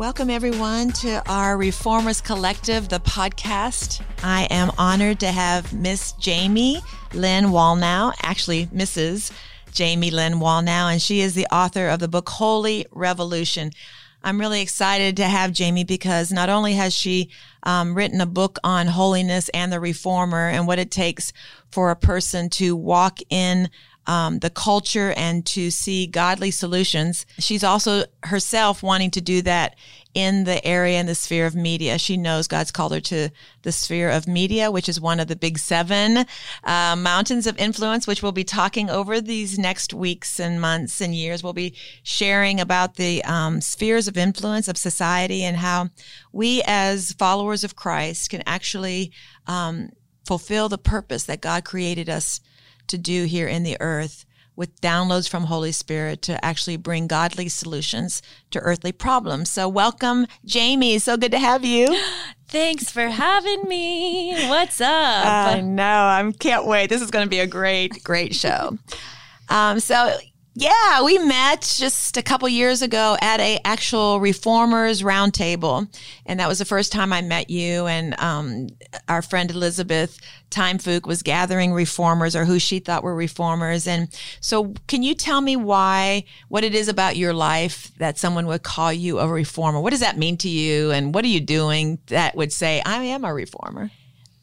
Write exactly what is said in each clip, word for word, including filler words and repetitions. Welcome, everyone, to our Reformers Collective, the podcast. I am honored to have Miss Jamie Lynn Wallnau, actually Missus Jamie Lynn Wallnau, and she is the author of the book Holy Revolution. I'm really excited to have Jamie because not only has she um, written a book on holiness and the reformer and what it takes for a person to walk in Um, the culture and to see godly solutions. She's also herself wanting to do that in the area, in the sphere of media. She knows God's called her to the sphere of media, which is one of the big seven uh, mountains of influence, which we'll be talking over these next weeks and months and years. We'll be sharing about the um, spheres of influence of society and how we as followers of Christ can actually um, fulfill the purpose that God created us to do here in the earth, with downloads from Holy Spirit to actually bring godly solutions to earthly problems. So welcome, Jamie. So good to have you. Thanks for having me. What's up? I know. I can't wait. This is going to be a great, great show. um, so yeah, we met just a couple years ago at a actual Reformers Roundtable, and that was the first time I met you. And um, our friend Elizabeth Time Fook was gathering reformers, or who she thought were reformers. And so, can you tell me why, what it is about your life that someone would call you a reformer? What does that mean to you, and what are you doing that would say, I am a reformer?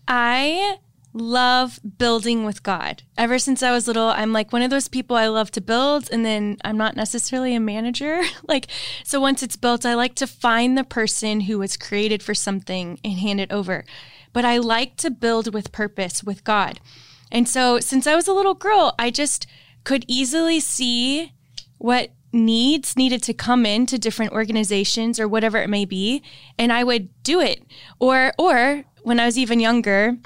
I love building with God. Ever since I was little, I'm like one of those people, I love to build, and then I'm not necessarily a manager. Like, so once it's built, I like to find the person who was created for something and hand it over. But I like to build with purpose, with God. And so since I was a little girl, I just could easily see what needs needed to come into different organizations or whatever it may be, and I would do it. Or, or when I was even younger,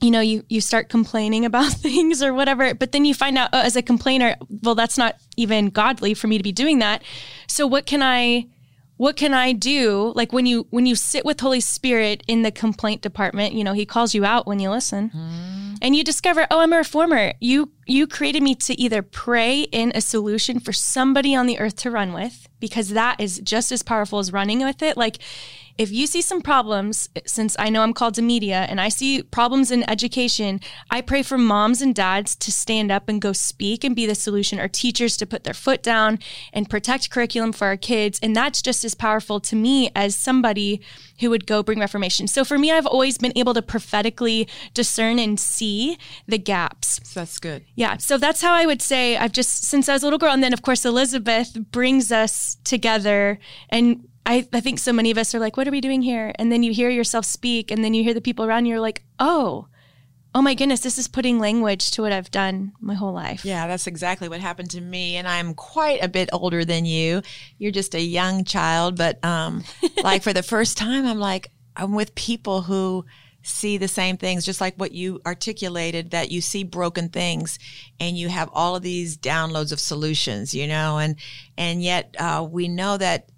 you know, you, you start complaining about things or whatever, but then you find out, oh, as a complainer, well, that's not even godly for me to be doing that. So what can I, what can I do? Like when you, when you sit with Holy Spirit in the complaint department, you know, he calls you out when you listen mm. and you discover, oh, I'm a reformer. You, you created me to either pray in a solution for somebody on the earth to run with, because that is just as powerful as running with it. Like, if you see some problems, since I know I'm called to media and I see problems in education, I pray for moms and dads to stand up and go speak and be the solution, or teachers to put their foot down and protect curriculum for our kids. And that's just as powerful to me as somebody who would go bring reformation. So for me, I've always been able to prophetically discern and see the gaps. That's good. Yeah. So that's how I would say I've just, since I was a little girl. And then of course, Elizabeth brings us together, and I, I think so many of us are like, what are we doing here? And then you hear yourself speak, and then you hear the people around you, you're like, oh, oh my goodness, this is putting language to what I've done my whole life. Yeah, that's exactly what happened to me. And I'm quite a bit older than you. You're just a young child. But um, like for the first time, I'm like, I'm with people who see the same things, just like what you articulated, that you see broken things and you have all of these downloads of solutions, you know, and, and yet uh, we know that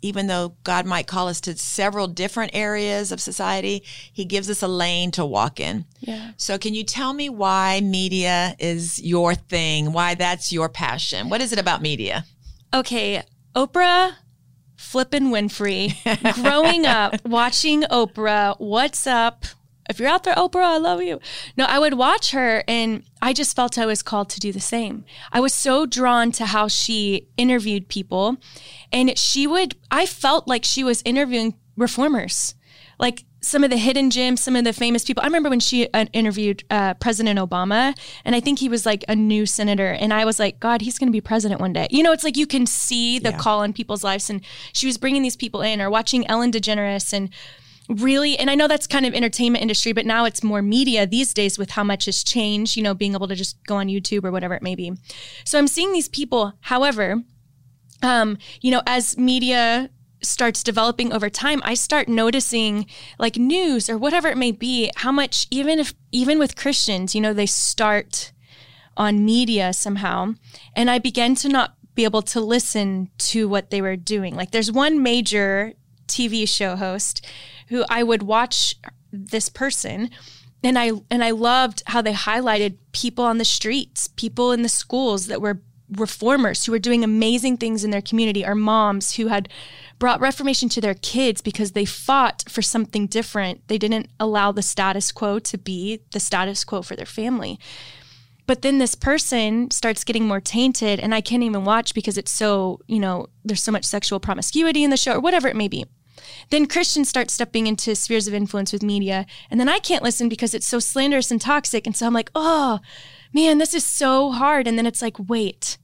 even though God might call us to several different areas of society, he gives us a lane to walk in. Yeah. So can you tell me why media is your thing, why that's your passion? What is it about media? Okay, Oprah flippin' Winfrey, growing up, watching Oprah, what's up? If you're out there, Oprah, I love you. No, I would watch her, and I just felt I was called to do the same. I was so drawn to how she interviewed people, and she would, I felt like she was interviewing reformers, like some of the hidden gems, some of the famous people. I remember when she interviewed uh, President Obama, and I think he was like a new senator, and I was like, God, he's going to be president one day. You know, it's like you can see the yeah. call in people's lives, and she was bringing these people in, or watching Ellen DeGeneres, and really, and I know that's kind of entertainment industry, but now it's more media these days with how much has changed, you know, being able to just go on YouTube or whatever it may be. So I'm seeing these people. However, um, you know, as media starts developing over time, I start noticing like news or whatever it may be, how much, even if, even with Christians, you know, they start on media somehow. And I began to not be able to listen to what they were doing. Like there's one major T V show host who I would watch this person, and I and I loved how they highlighted people on the streets, people in the schools that were reformers who were doing amazing things in their community, or moms who had brought reformation to their kids because they fought for something different. They didn't allow the status quo to be the status quo for their family. But then this person starts getting more tainted, and I can't even watch because it's so, you know, there's so much sexual promiscuity in the show or whatever it may be. Then Christians start stepping into spheres of influence with media, and then I can't listen because it's so slanderous and toxic. And so I'm like, oh, man, this is so hard. And then it's like, wait,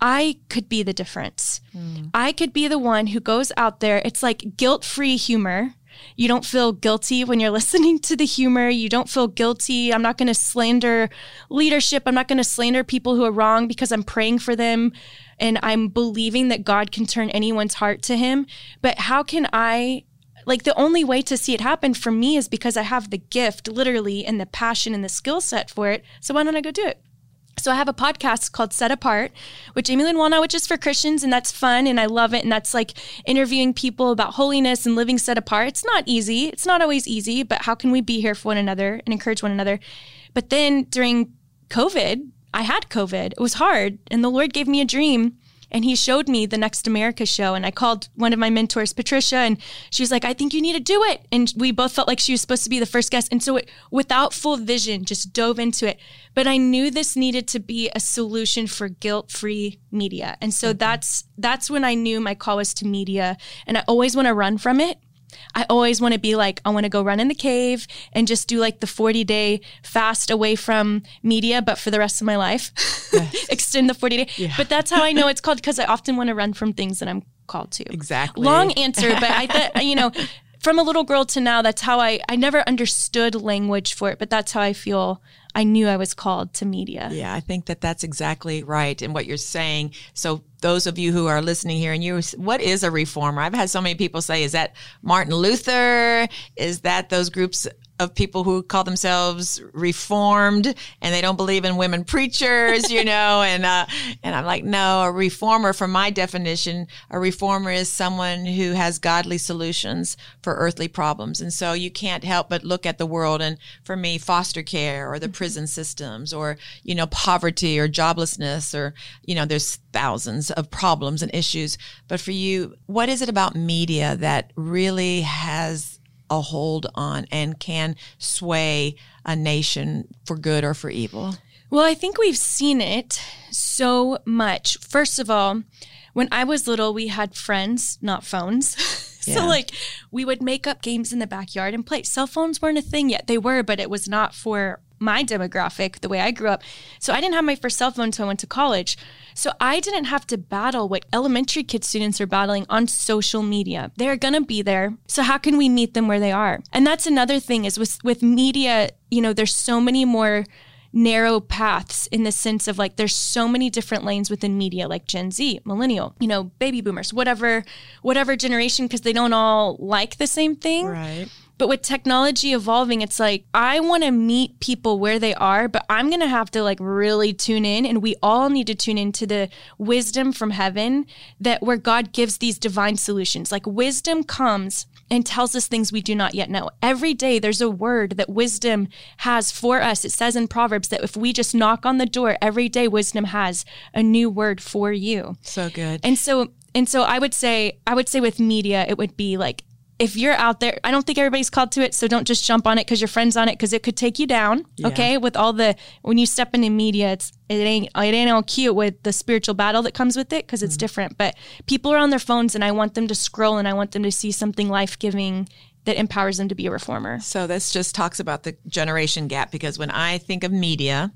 I could be the difference. Mm. I could be the one who goes out there. It's like guilt-free humor. You don't feel guilty when you're listening to the humor. You don't feel guilty. I'm not going to slander leadership. I'm not going to slander people who are wrong because I'm praying for them and I'm believing that God can turn anyone's heart to him. But how can I, like, the only way to see it happen for me is because I have the gift literally and the passion and the skill set for it. So why don't I go do it? So I have a podcast called Set Apart with Jamie Lynn Wallnau, which is for Christians, and that's fun, and I love it, and that's like interviewing people about holiness and living set apart. It's not easy. It's not always easy, but how can we be here for one another and encourage one another? But then during COVID, I had COVID. It was hard, and the Lord gave me a dream, and he showed me The Next America show, and I called one of my mentors, Patricia, and she was like, I think you need to do it, and we both felt like she was supposed to be the first guest, and so it, without full vision, just dove into it. But I knew this needed to be a solution for guilt-free media, and so mm-hmm. that's that's when I knew my call was to media, and I always want to run from it. I always want to be like, I want to go run in the cave and just do like the forty-day fast away from media, but for the rest of my life, yes. Extend the forty-day. Yeah. But that's how I know it's called, because I often want to run from things that I'm called to. Exactly. Long answer, but I thought, you know, from a little girl to now, that's how I, I never understood language for it, but that's how I feel I knew I was called to media. Yeah, I think that that's exactly right in what you're saying. So those of you who are listening here and you, what is a reformer? I've had so many people say, is that Martin Luther? Is that those groups of people who call themselves reformed and they don't believe in women preachers, you know? and uh, and I'm like, no, a reformer, from my definition, a reformer is someone who has godly solutions for earthly problems. And so you can't help but look at the world. And for me, foster care or the prison systems or, you know, poverty or joblessness or, you know, there's thousands of problems and issues. But for you, what is it about media that really has a hold on and can sway a nation for good or for evil? Well, I think we've seen it so much. First of all, when I was little, we had friends, not phones. Yeah. So like we would make up games in the backyard and play. Cell phones weren't a thing yet. They were, but it was not for my demographic, the way I grew up. So I didn't have my first cell phone until I went to college. So I didn't have to battle what elementary kid students are battling on social media. They're going to be there. So how can we meet them where they are? And that's another thing is with, with media, you know, there's so many more narrow paths in the sense of like, there's so many different lanes within media, like Gen Z, millennial, you know, baby boomers, whatever, whatever generation, because they don't all like the same thing. Right. But with technology evolving, it's like, I want to meet people where they are, but I'm going to have to like really tune in. And we all need to tune into the wisdom from heaven that where God gives these divine solutions. Like wisdom comes and tells us things we do not yet know. Every day there's a word that wisdom has for us. It says in Proverbs that if we just knock on the door, every day wisdom has a new word for you. So good. And so, and so I would say, I would say with media, it would be like, if you're out there, I don't think everybody's called to it, so don't just jump on it because your friend's on it, because it could take you down, yeah. Okay? With all the, when you step into media, it's it ain't it ain't all cute with the spiritual battle that comes with it, because it's mm-hmm. different. But people are on their phones, and I want them to scroll, and I want them to see something life-giving that empowers them to be a reformer. So this just talks about the generation gap, because when I think of media,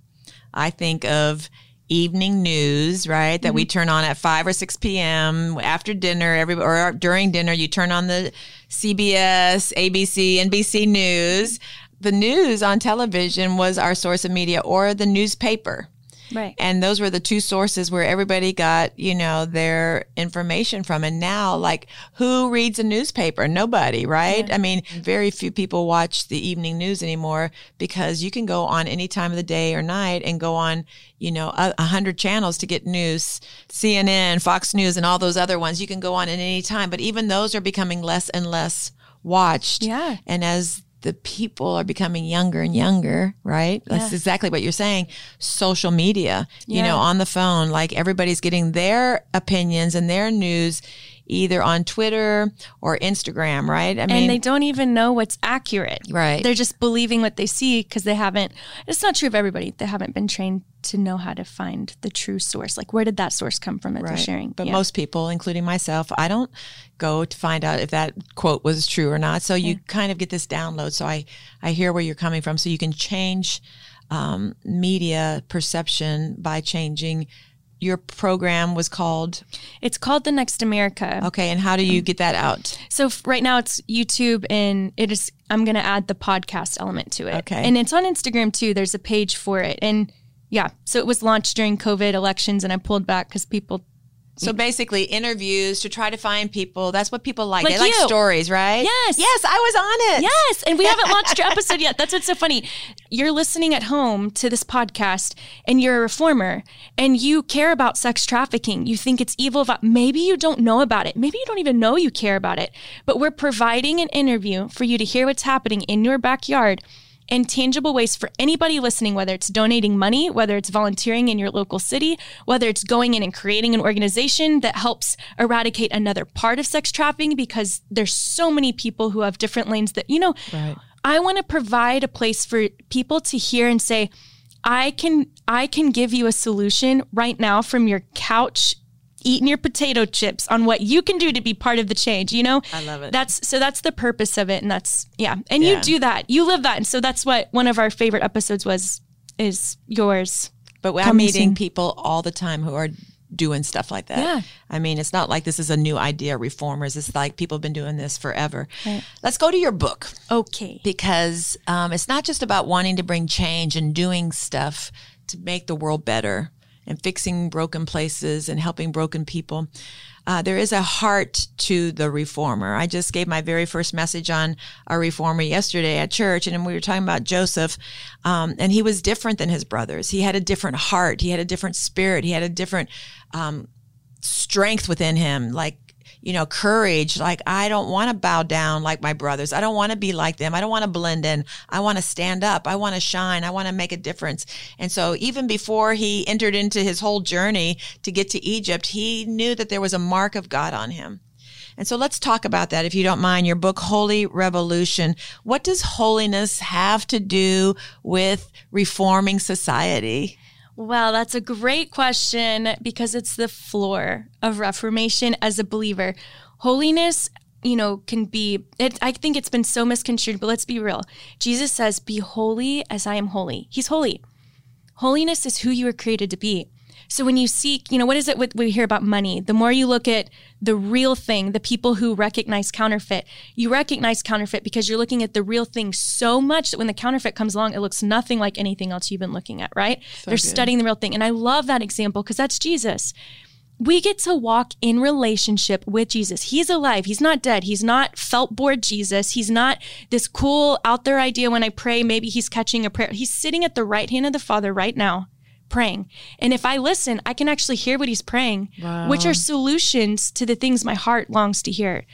I think of evening news, right? That mm-hmm. we turn on at five or six p.m. after dinner, every or during dinner, you turn on the C B S, A B C, N B C News. The news on television was our source of media, or the newspaper. Right. And those were the two sources where everybody got, you know, their information from. And now, like, who reads a newspaper? Nobody, right? Yeah. I mean, very few people watch the evening news anymore, because you can go on any time of the day or night and go on, you know, a, a hundred channels to get news, C N N, Fox News, and all those other ones. You can go on at any time, but even those are becoming less and less watched. Yeah. And as the people are becoming younger and younger, right? That's yeah. exactly what you're saying. Social media, yeah. you know, on the phone, like everybody's getting their opinions and their news either on Twitter or Instagram, right? I and mean, they don't even know what's accurate. Right. They're just believing what they see because they haven't, it's not true of everybody. They haven't been trained to know how to find the true source. Like, where did that source come from that right. they're sharing? But yeah. most people, including myself, I don't go to find out if that quote was true or not. So you yeah. kind of get this download. So I, I hear where you're coming from. So you can change um, media perception by changing. Your program was called? It's called The Next America. Okay, and how do you get that out? So right now it's YouTube, and it is. I'm going to add the podcast element to it. Okay. And it's on Instagram too. There's a page for it. And yeah, so it was launched during COVID elections, and I pulled back because people... So basically interviews to try to find people. That's what people like. Like they you. Like stories, right? Yes. Yes, I was on it. Yes, and we haven't launched your episode yet. That's what's so funny. You're listening at home to this podcast and you're a reformer and you care about sex trafficking. You think it's evil. Maybe you don't know about it. Maybe you don't even know you care about it. But we're providing an interview for you to hear what's happening in your backyard and tangible ways for anybody listening, whether it's donating money, whether it's volunteering in your local city, whether it's going in and creating an organization that helps eradicate another part of sex trafficking, because there's so many people who have different lanes that, you know, right. I want to provide a place for people to hear and say, I can, I can give you a solution right now from your couch eating your potato chips on what you can do to be part of the change, you know? I love it. That's so that's the purpose of it. And that's, yeah. And yeah. you do that. You live that. And so that's what one of our favorite episodes was, is yours. But I'm meeting soon. people all the time who are doing stuff like that. Yeah. I mean, it's not like this is a new idea, reformers. It's like people have been doing this forever. Right. Let's go to your book. Okay. Because um, it's not just about wanting to bring change and doing stuff to make the world better and fixing broken places and helping broken people. Uh, there is a heart to the reformer. I just gave my very first message on a reformer yesterday at church, and we were talking about Joseph, um, and he was different than his brothers. He had a different heart. He had a different spirit. He had a different um, strength within him, like, you know, courage. Like, I don't want to bow down like my brothers. I don't want to be like them. I don't want to blend in. I want to stand up. I want to shine. I want to make a difference. And so even before he entered into his whole journey to get to Egypt, he knew that there was a mark of God on him. And so let's talk about that, if you don't mind. Your book, Holy Revolution. What does holiness have to do with reforming society? Well, that's a great question, because it's the floor of reformation as a believer. Holiness, you know, can be, it, I think it's been so misconstrued, but let's be real. Jesus says, be holy as I am holy. He's holy. Holiness is who you were created to be. So when you seek, you know, what is it with, we hear about money? The more you look at the real thing, the people who recognize counterfeit, you recognize counterfeit because you're looking at the real thing so much that when the counterfeit comes along, it looks nothing like anything else you've been looking at, right? So They're good. studying the real thing. And I love that example because that's Jesus. We get to walk in relationship with Jesus. He's alive. He's not dead. He's not felt bored Jesus. He's not this cool out there idea when I pray, maybe he's catching a prayer. He's sitting at the right hand of the Father right now, praying. And if I listen, I can actually hear what he's praying, wow. which are solutions to the things my heart longs to hear.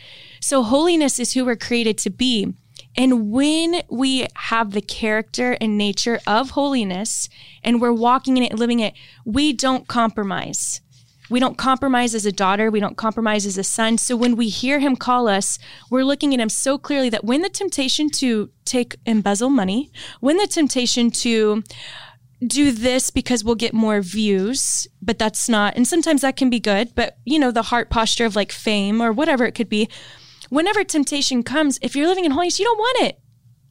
So holiness is who we're created to be. And when we have the character and nature of holiness, and we're walking in it and living it, we don't compromise. We don't compromise as a daughter. We don't compromise as a son. So when we hear him call us, we're looking at him so clearly that when the temptation to take embezzle money, when the temptation to do this because we'll get more views, but that's not, and sometimes that can be good, but you know, the heart posture of like fame or whatever it could be. Whenever temptation comes, if you're living in holiness, you don't want it.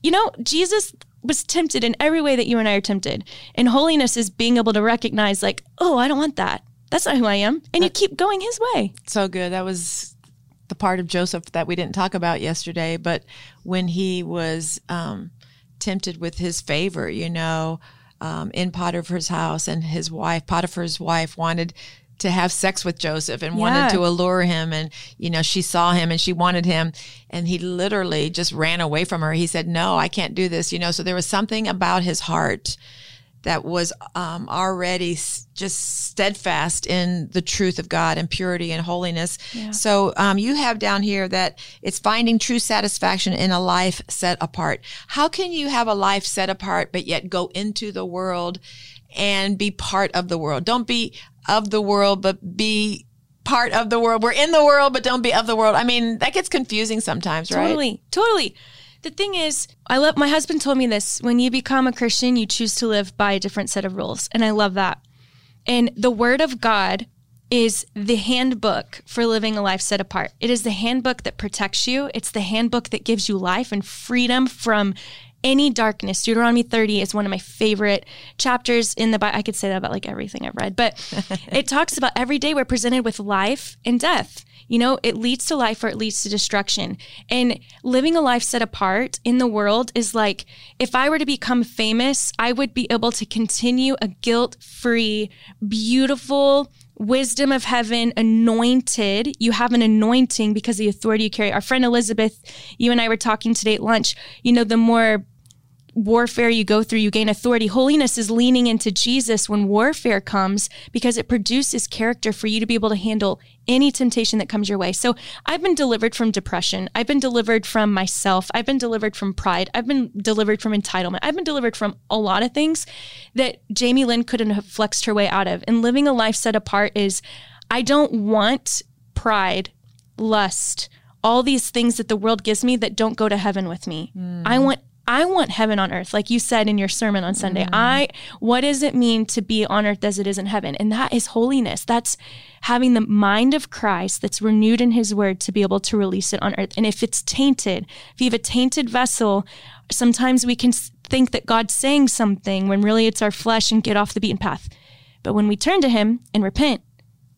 You know, Jesus was tempted in every way that you and I are tempted. And holiness is being able to recognize like, oh, I don't want that. That's not who I am. And you keep going his way. So good. That was the part of Joseph that we didn't talk about yesterday, but when he was um, tempted with his favor, you know, Um, in Potiphar's house, and his wife, Potiphar's wife, wanted to have sex with Joseph and yeah. wanted to allure him. And, you know, she saw him and she wanted him. And he literally just ran away from her. He said, no, I can't do this. You know, so there was something about his heart that was um, already s- just steadfast in the truth of God and purity and holiness. Yeah. So um, you have down here that it's finding true satisfaction in a life set apart. How can you have a life set apart, but yet go into the world and be part of the world? Don't be of the world, but be part of the world. We're in the world, but don't be of the world. I mean, that gets confusing sometimes, right? Totally, totally. The thing is, I love, my husband told me this, when you become a Christian, you choose to live by a different set of rules. And I love that. And the Word of God is the handbook for living a life set apart. It is the handbook that protects you. It's the handbook that gives you life and freedom from any darkness. Deuteronomy thirty is one of my favorite chapters in the Bible. I could say that about like everything I've read, but it talks about every day we're presented with life and death. You know, it leads to life or it leads to destruction. And living a life set apart in the world is like, if I were to become famous, I would be able to continue a guilt-free, beautiful wisdom of heaven, anointed. You have an anointing because of the authority you carry. Our friend Elizabeth, you and I were talking today at lunch, you know, the more warfare you go through, you gain authority. Holiness is leaning into Jesus when warfare comes because it produces character for you to be able to handle any temptation that comes your way. So I've been delivered from depression. I've been delivered from myself. I've been delivered from pride. I've been delivered from entitlement. I've been delivered from a lot of things that Jamie Lynn couldn't have flexed her way out of. And living a life set apart is, I don't want pride, lust, all these things that the world gives me that don't go to heaven with me. Mm. I want I want heaven on earth. Like you said in your sermon on Sunday, mm. I, what does it mean to be on earth as it is in heaven? And that is holiness. That's having the mind of Christ that's renewed in his word to be able to release it on earth. And if it's tainted, if you have a tainted vessel, sometimes we can think that God's saying something when really it's our flesh and get off the beaten path. But when we turn to him and repent,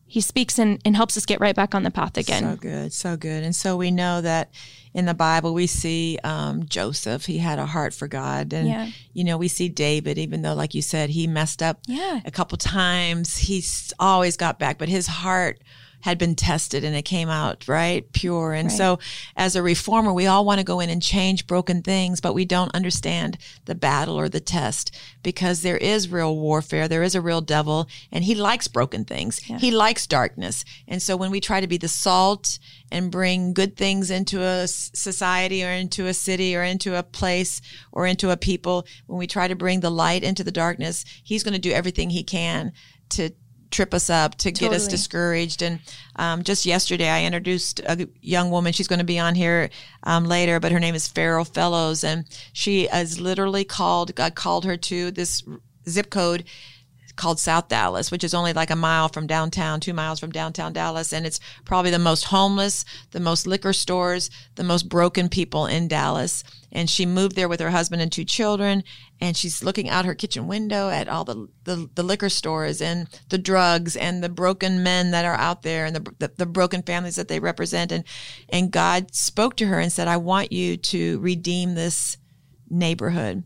he speaks and, and helps us get right back on the path again. So good, so good. And so we know that in the Bible, we see um, Joseph, he had a heart for God. And, yeah. you know, we see David, even though, like you said, he messed up yeah. a couple times, he's always got back, but his heart had been tested and it came out, right, pure. And right. so as a reformer, we all want to go in and change broken things, but we don't understand the battle or the test because there is real warfare. There is a real devil, and he likes broken things. Yeah. He likes darkness. And so when we try to be the salt and bring good things into a society or into a city or into a place or into a people, when we try to bring the light into the darkness, he's going to do everything he can to trip us up, to totally. Get us discouraged. And um, just yesterday, I introduced a young woman. She's going to be on here um, later, but her name is Farrell Fellows. And she is literally called, God called her to this zip code called South Dallas, which is only like a mile from downtown, two miles from downtown Dallas. And it's probably the most homeless, the most liquor stores, the most broken people in Dallas. And she moved there with her husband and two children. And she's looking out her kitchen window at all the, the, the liquor stores and the drugs and the broken men that are out there and the, the, the broken families that they represent. And, and God spoke to her and said, I want you to redeem this neighborhood.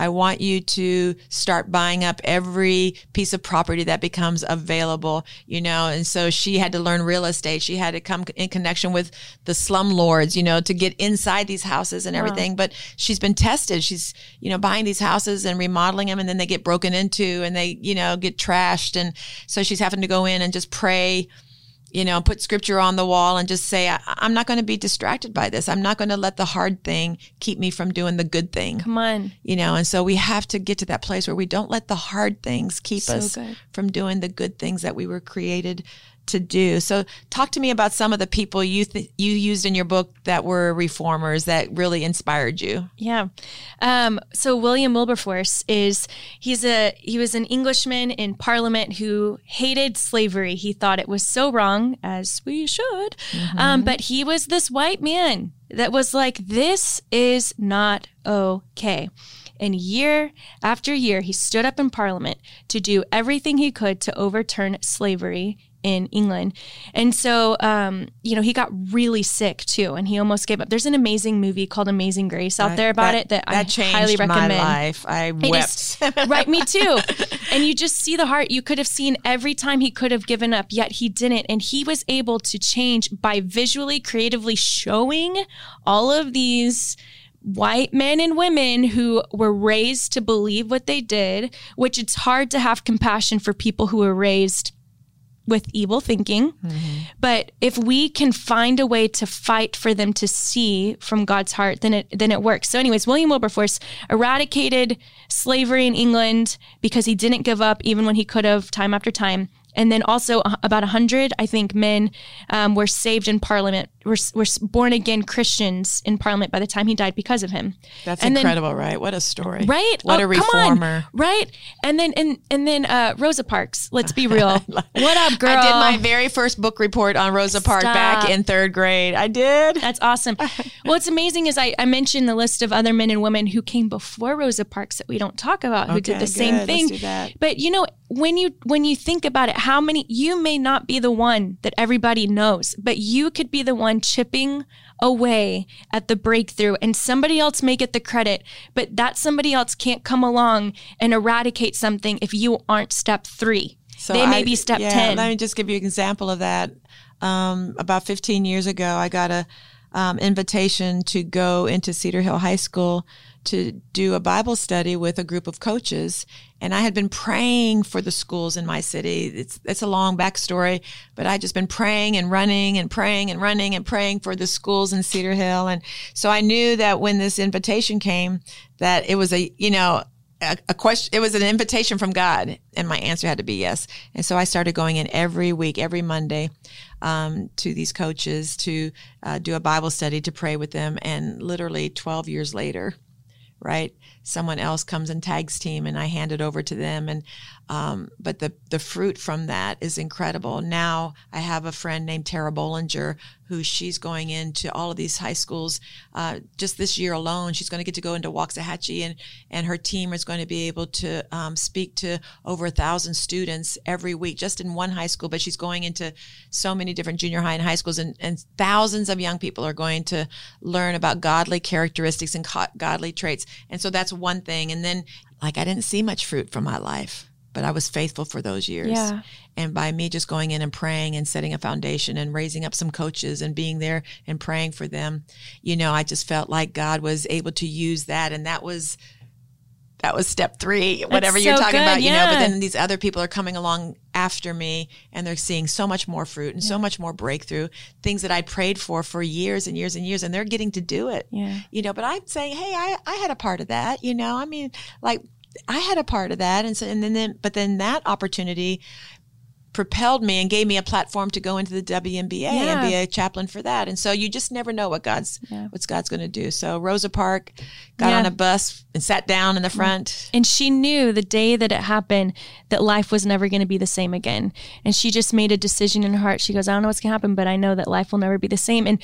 I want you to start buying up every piece of property that becomes available, you know. And so she had to learn real estate. She had to come in connection with the slum lords, you know, to get inside these houses and everything. Wow. But she's been tested. She's, you know, buying these houses and remodeling them, and then they get broken into and they, you know, get trashed. And so she's having to go in and just pray, you know, put scripture on the wall and just say, I- I'm not going to be distracted by this. I'm not going to let the hard thing keep me from doing the good thing. Come on. You know, and so we have to get to that place where we don't let the hard things keep so us good. From doing the good things that we were created to do. So talk to me about some of the people you th- you used in your book that were reformers that really inspired you. Yeah. Um, so William Wilberforce is, he's a, he was an Englishman in Parliament who hated slavery. He thought it was so wrong, as we should. Mm-hmm. Um, but he was this white man that was like, this is not okay. And year after year, he stood up in Parliament to do everything he could to overturn slavery in England. And so, um, you know, he got really sick too, and he almost gave up. There's an amazing movie called Amazing Grace out that, there about that, it that, that I changed highly recommend. My life. I wept. Is, right, me too. And you just see the heart. You could have seen every time he could have given up, yet he didn't. And he was able to change by visually, creatively showing all of these white men and women who were raised to believe what they did, which it's hard to have compassion for people who were raised with evil thinking. Mm-hmm. But if we can find a way to fight for them to see from God's heart, then it then it works. So anyways, William Wilberforce eradicated slavery in England because he didn't give up even when he could have, time after time. And then also about one hundred, I think, men um, were saved in Parliament, were, were born again Christians in Parliament by the time he died because of him. That's and incredible, then, right? What a story. Right? What oh, a reformer. Right? And then and and then uh, Rosa Parks, let's be real. What up, girl? I did my very first book report on Rosa Parks back in third grade. I did. That's awesome. Well, what's amazing is I, I mentioned the list of other men and women who came before Rosa Parks that we don't talk about, okay, who did the good, same thing. Let's do that. But you know, when you when you think about it, how many, you may not be the one that everybody knows, but you could be the one chipping away at the breakthrough, and somebody else may get the credit, but that somebody else can't come along and eradicate something if you aren't step three. So they may I, be step yeah, ten. Let me just give you an example of that. Um, about fifteen years ago, I got a um, invitation to go into Cedar Hill High School to do a Bible study with a group of coaches. And I had been praying for the schools in my city. It's it's a long backstory, but I just been praying and running and praying and running and praying for the schools in Cedar Hill. And so I knew that when this invitation came, that it was a, you know, a, a question, it was an invitation from God, and my answer had to be yes. And so I started going in every week, every Monday, um, to these coaches to uh, do a Bible study, to pray with them. And literally twelve years later, right, someone else comes and tags team, and I hand it over to them. And um, but the the fruit from that is incredible. Now I have a friend named Tara Bollinger, who she's going into all of these high schools. Uh, just this year alone, she's going to get to go into Waxahachie, and and her team is going to be able to um, speak to over a thousand students every week, just in one high school. But she's going into so many different junior high and high schools, and, and thousands of young people are going to learn about godly characteristics and co- godly traits. And so that's one thing. And then, like, I didn't see much fruit from my life, but I was faithful for those years. Yeah. And by me just going in and praying and setting a foundation and raising up some coaches and being there and praying for them, you know, I just felt like God was able to use that. And that was, that was step three, whatever so you're talking good, about, you yeah. know, but then these other people are coming along after me, and they're seeing so much more fruit and yeah. so much more breakthrough, things that I prayed for for years and years and years, and they're getting to do it, yeah. you know, but I'm saying, hey, I, I had a part of that, you know, I mean, like, I had a part of that. And so, and then, then, but then that opportunity propelled me and gave me a platform to go into the W N B A yeah. and be a chaplain for that. And so you just never know what God's, yeah. what's God's going to do. So Rosa Parks got yeah. on a bus and sat down in the front. And she knew the day that it happened that life was never going to be the same again. And she just made a decision in her heart. She goes, I don't know what's going to happen, but I know that life will never be the same. And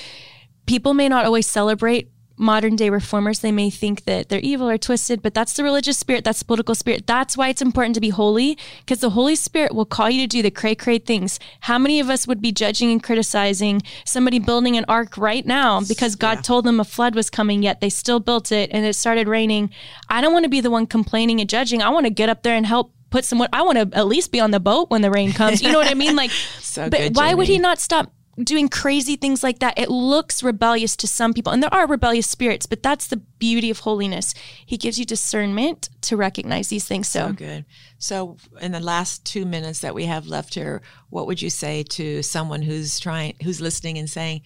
people may not always celebrate modern day reformers. They may think that they're evil or twisted, but that's the religious spirit. That's the political spirit. That's why it's important to be holy, because the Holy Spirit will call you to do the cray cray things. How many of us would be judging and criticizing somebody building an ark right now because God yeah. told them a flood was coming, yet they still built it and it started raining? I don't want to be the one complaining and judging. I want to get up there and help put someone. I want to at least be on the boat when the rain comes. You know what I mean? Like, so but good, why Jamie. Would he not stop doing crazy things like that? It looks rebellious to some people, and there are rebellious spirits, but that's the beauty of holiness. He gives you discernment to recognize these things. So, so good. So in the last two minutes that we have left here, what would you say to someone who's trying, who's listening and saying,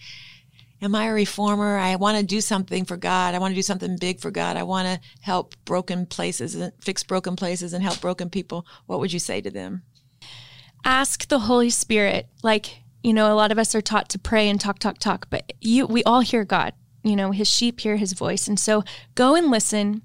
am I a reformer? I want to do something for God. I want to do something big for God. I want to help broken places and fix broken places and help broken people. What would you say to them? Ask the Holy Spirit. Like, you know, a lot of us are taught to pray and talk, talk, talk, but you, we all hear God, you know, his sheep hear his voice. And so go and listen,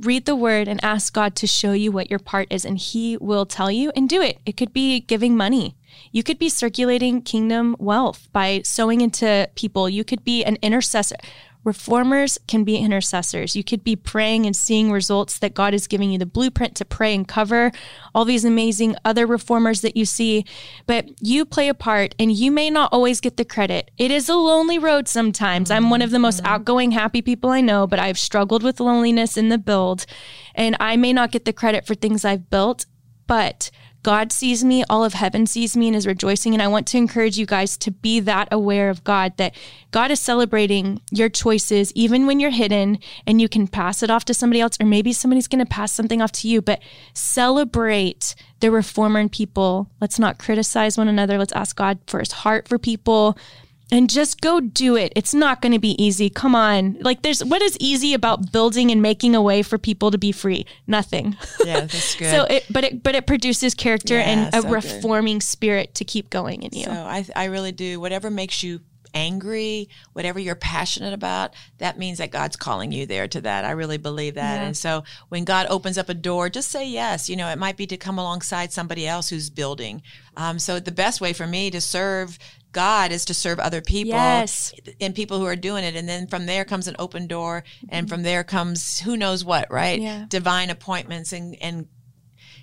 read the word, and ask God to show you what your part is. And he will tell you, and do it. It could be giving money. You could be circulating kingdom wealth by sowing into people. You could be an intercessor. Reformers can be intercessors. You could be praying and seeing results that God is giving you the blueprint to pray and cover all these amazing other reformers that you see, but you play a part, and you may not always get the credit. It is a lonely road sometimes. I'm one of the most outgoing, happy people I know, but I've struggled with loneliness in the build, and I may not get the credit for things I've built, but God sees me, all of heaven sees me and is rejoicing. And I want to encourage you guys to be that aware of God, that God is celebrating your choices, even when you're hidden, and you can pass it off to somebody else, or maybe somebody's going to pass something off to you, but celebrate the reformer in people. Let's not criticize one another. Let's ask God for his heart for people. and just go do it. It's not going to be easy. Come on. Like, there's, what is easy about building and making a way for people to be free? Nothing. Yeah, that's good. so it, but it, but it produces character yeah, and a so reforming good. Spirit to keep going in you. So I, I really do. Whatever makes you angry, whatever you're passionate about, that means that God's calling you there to that. I really believe that. Yeah. And so when God opens up a door, just say yes. You know, it might be to come alongside somebody else who's building. Um, so the best way for me to serve God is to serve other people yes. and people who are doing it. And then from there comes an open door, and from there comes who knows what, right? Yeah. Divine appointments and, and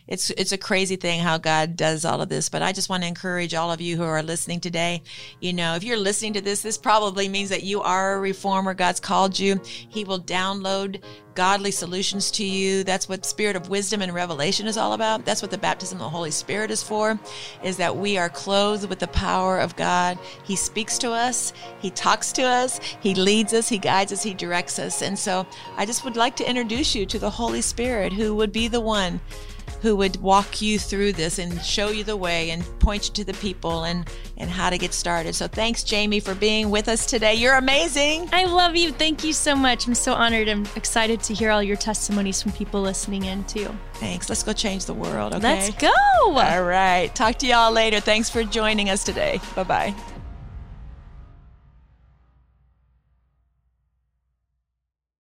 It's it's a crazy thing how God does all of this. But I just want to encourage all of you who are listening today. You know, if you're listening to this, this probably means that you are a reformer. God's called you. He will download godly solutions to you. That's what spirit of wisdom and revelation is all about. That's what the baptism of the Holy Spirit is for, is that we are clothed with the power of God. He speaks to us. He talks to us. He leads us. He guides us. He directs us. And so I just would like to introduce you to the Holy Spirit, who would be the one who would walk you through this and show you the way and point you to the people and, and how to get started. So thanks, Jamie, for being with us today. You're amazing. I love you. Thank you so much. I'm so honored. I'm excited to hear all your testimonies from people listening in, too. Thanks. Let's go change the world, okay? Let's go. All right. Talk to y'all later. Thanks for joining us today. Bye-bye.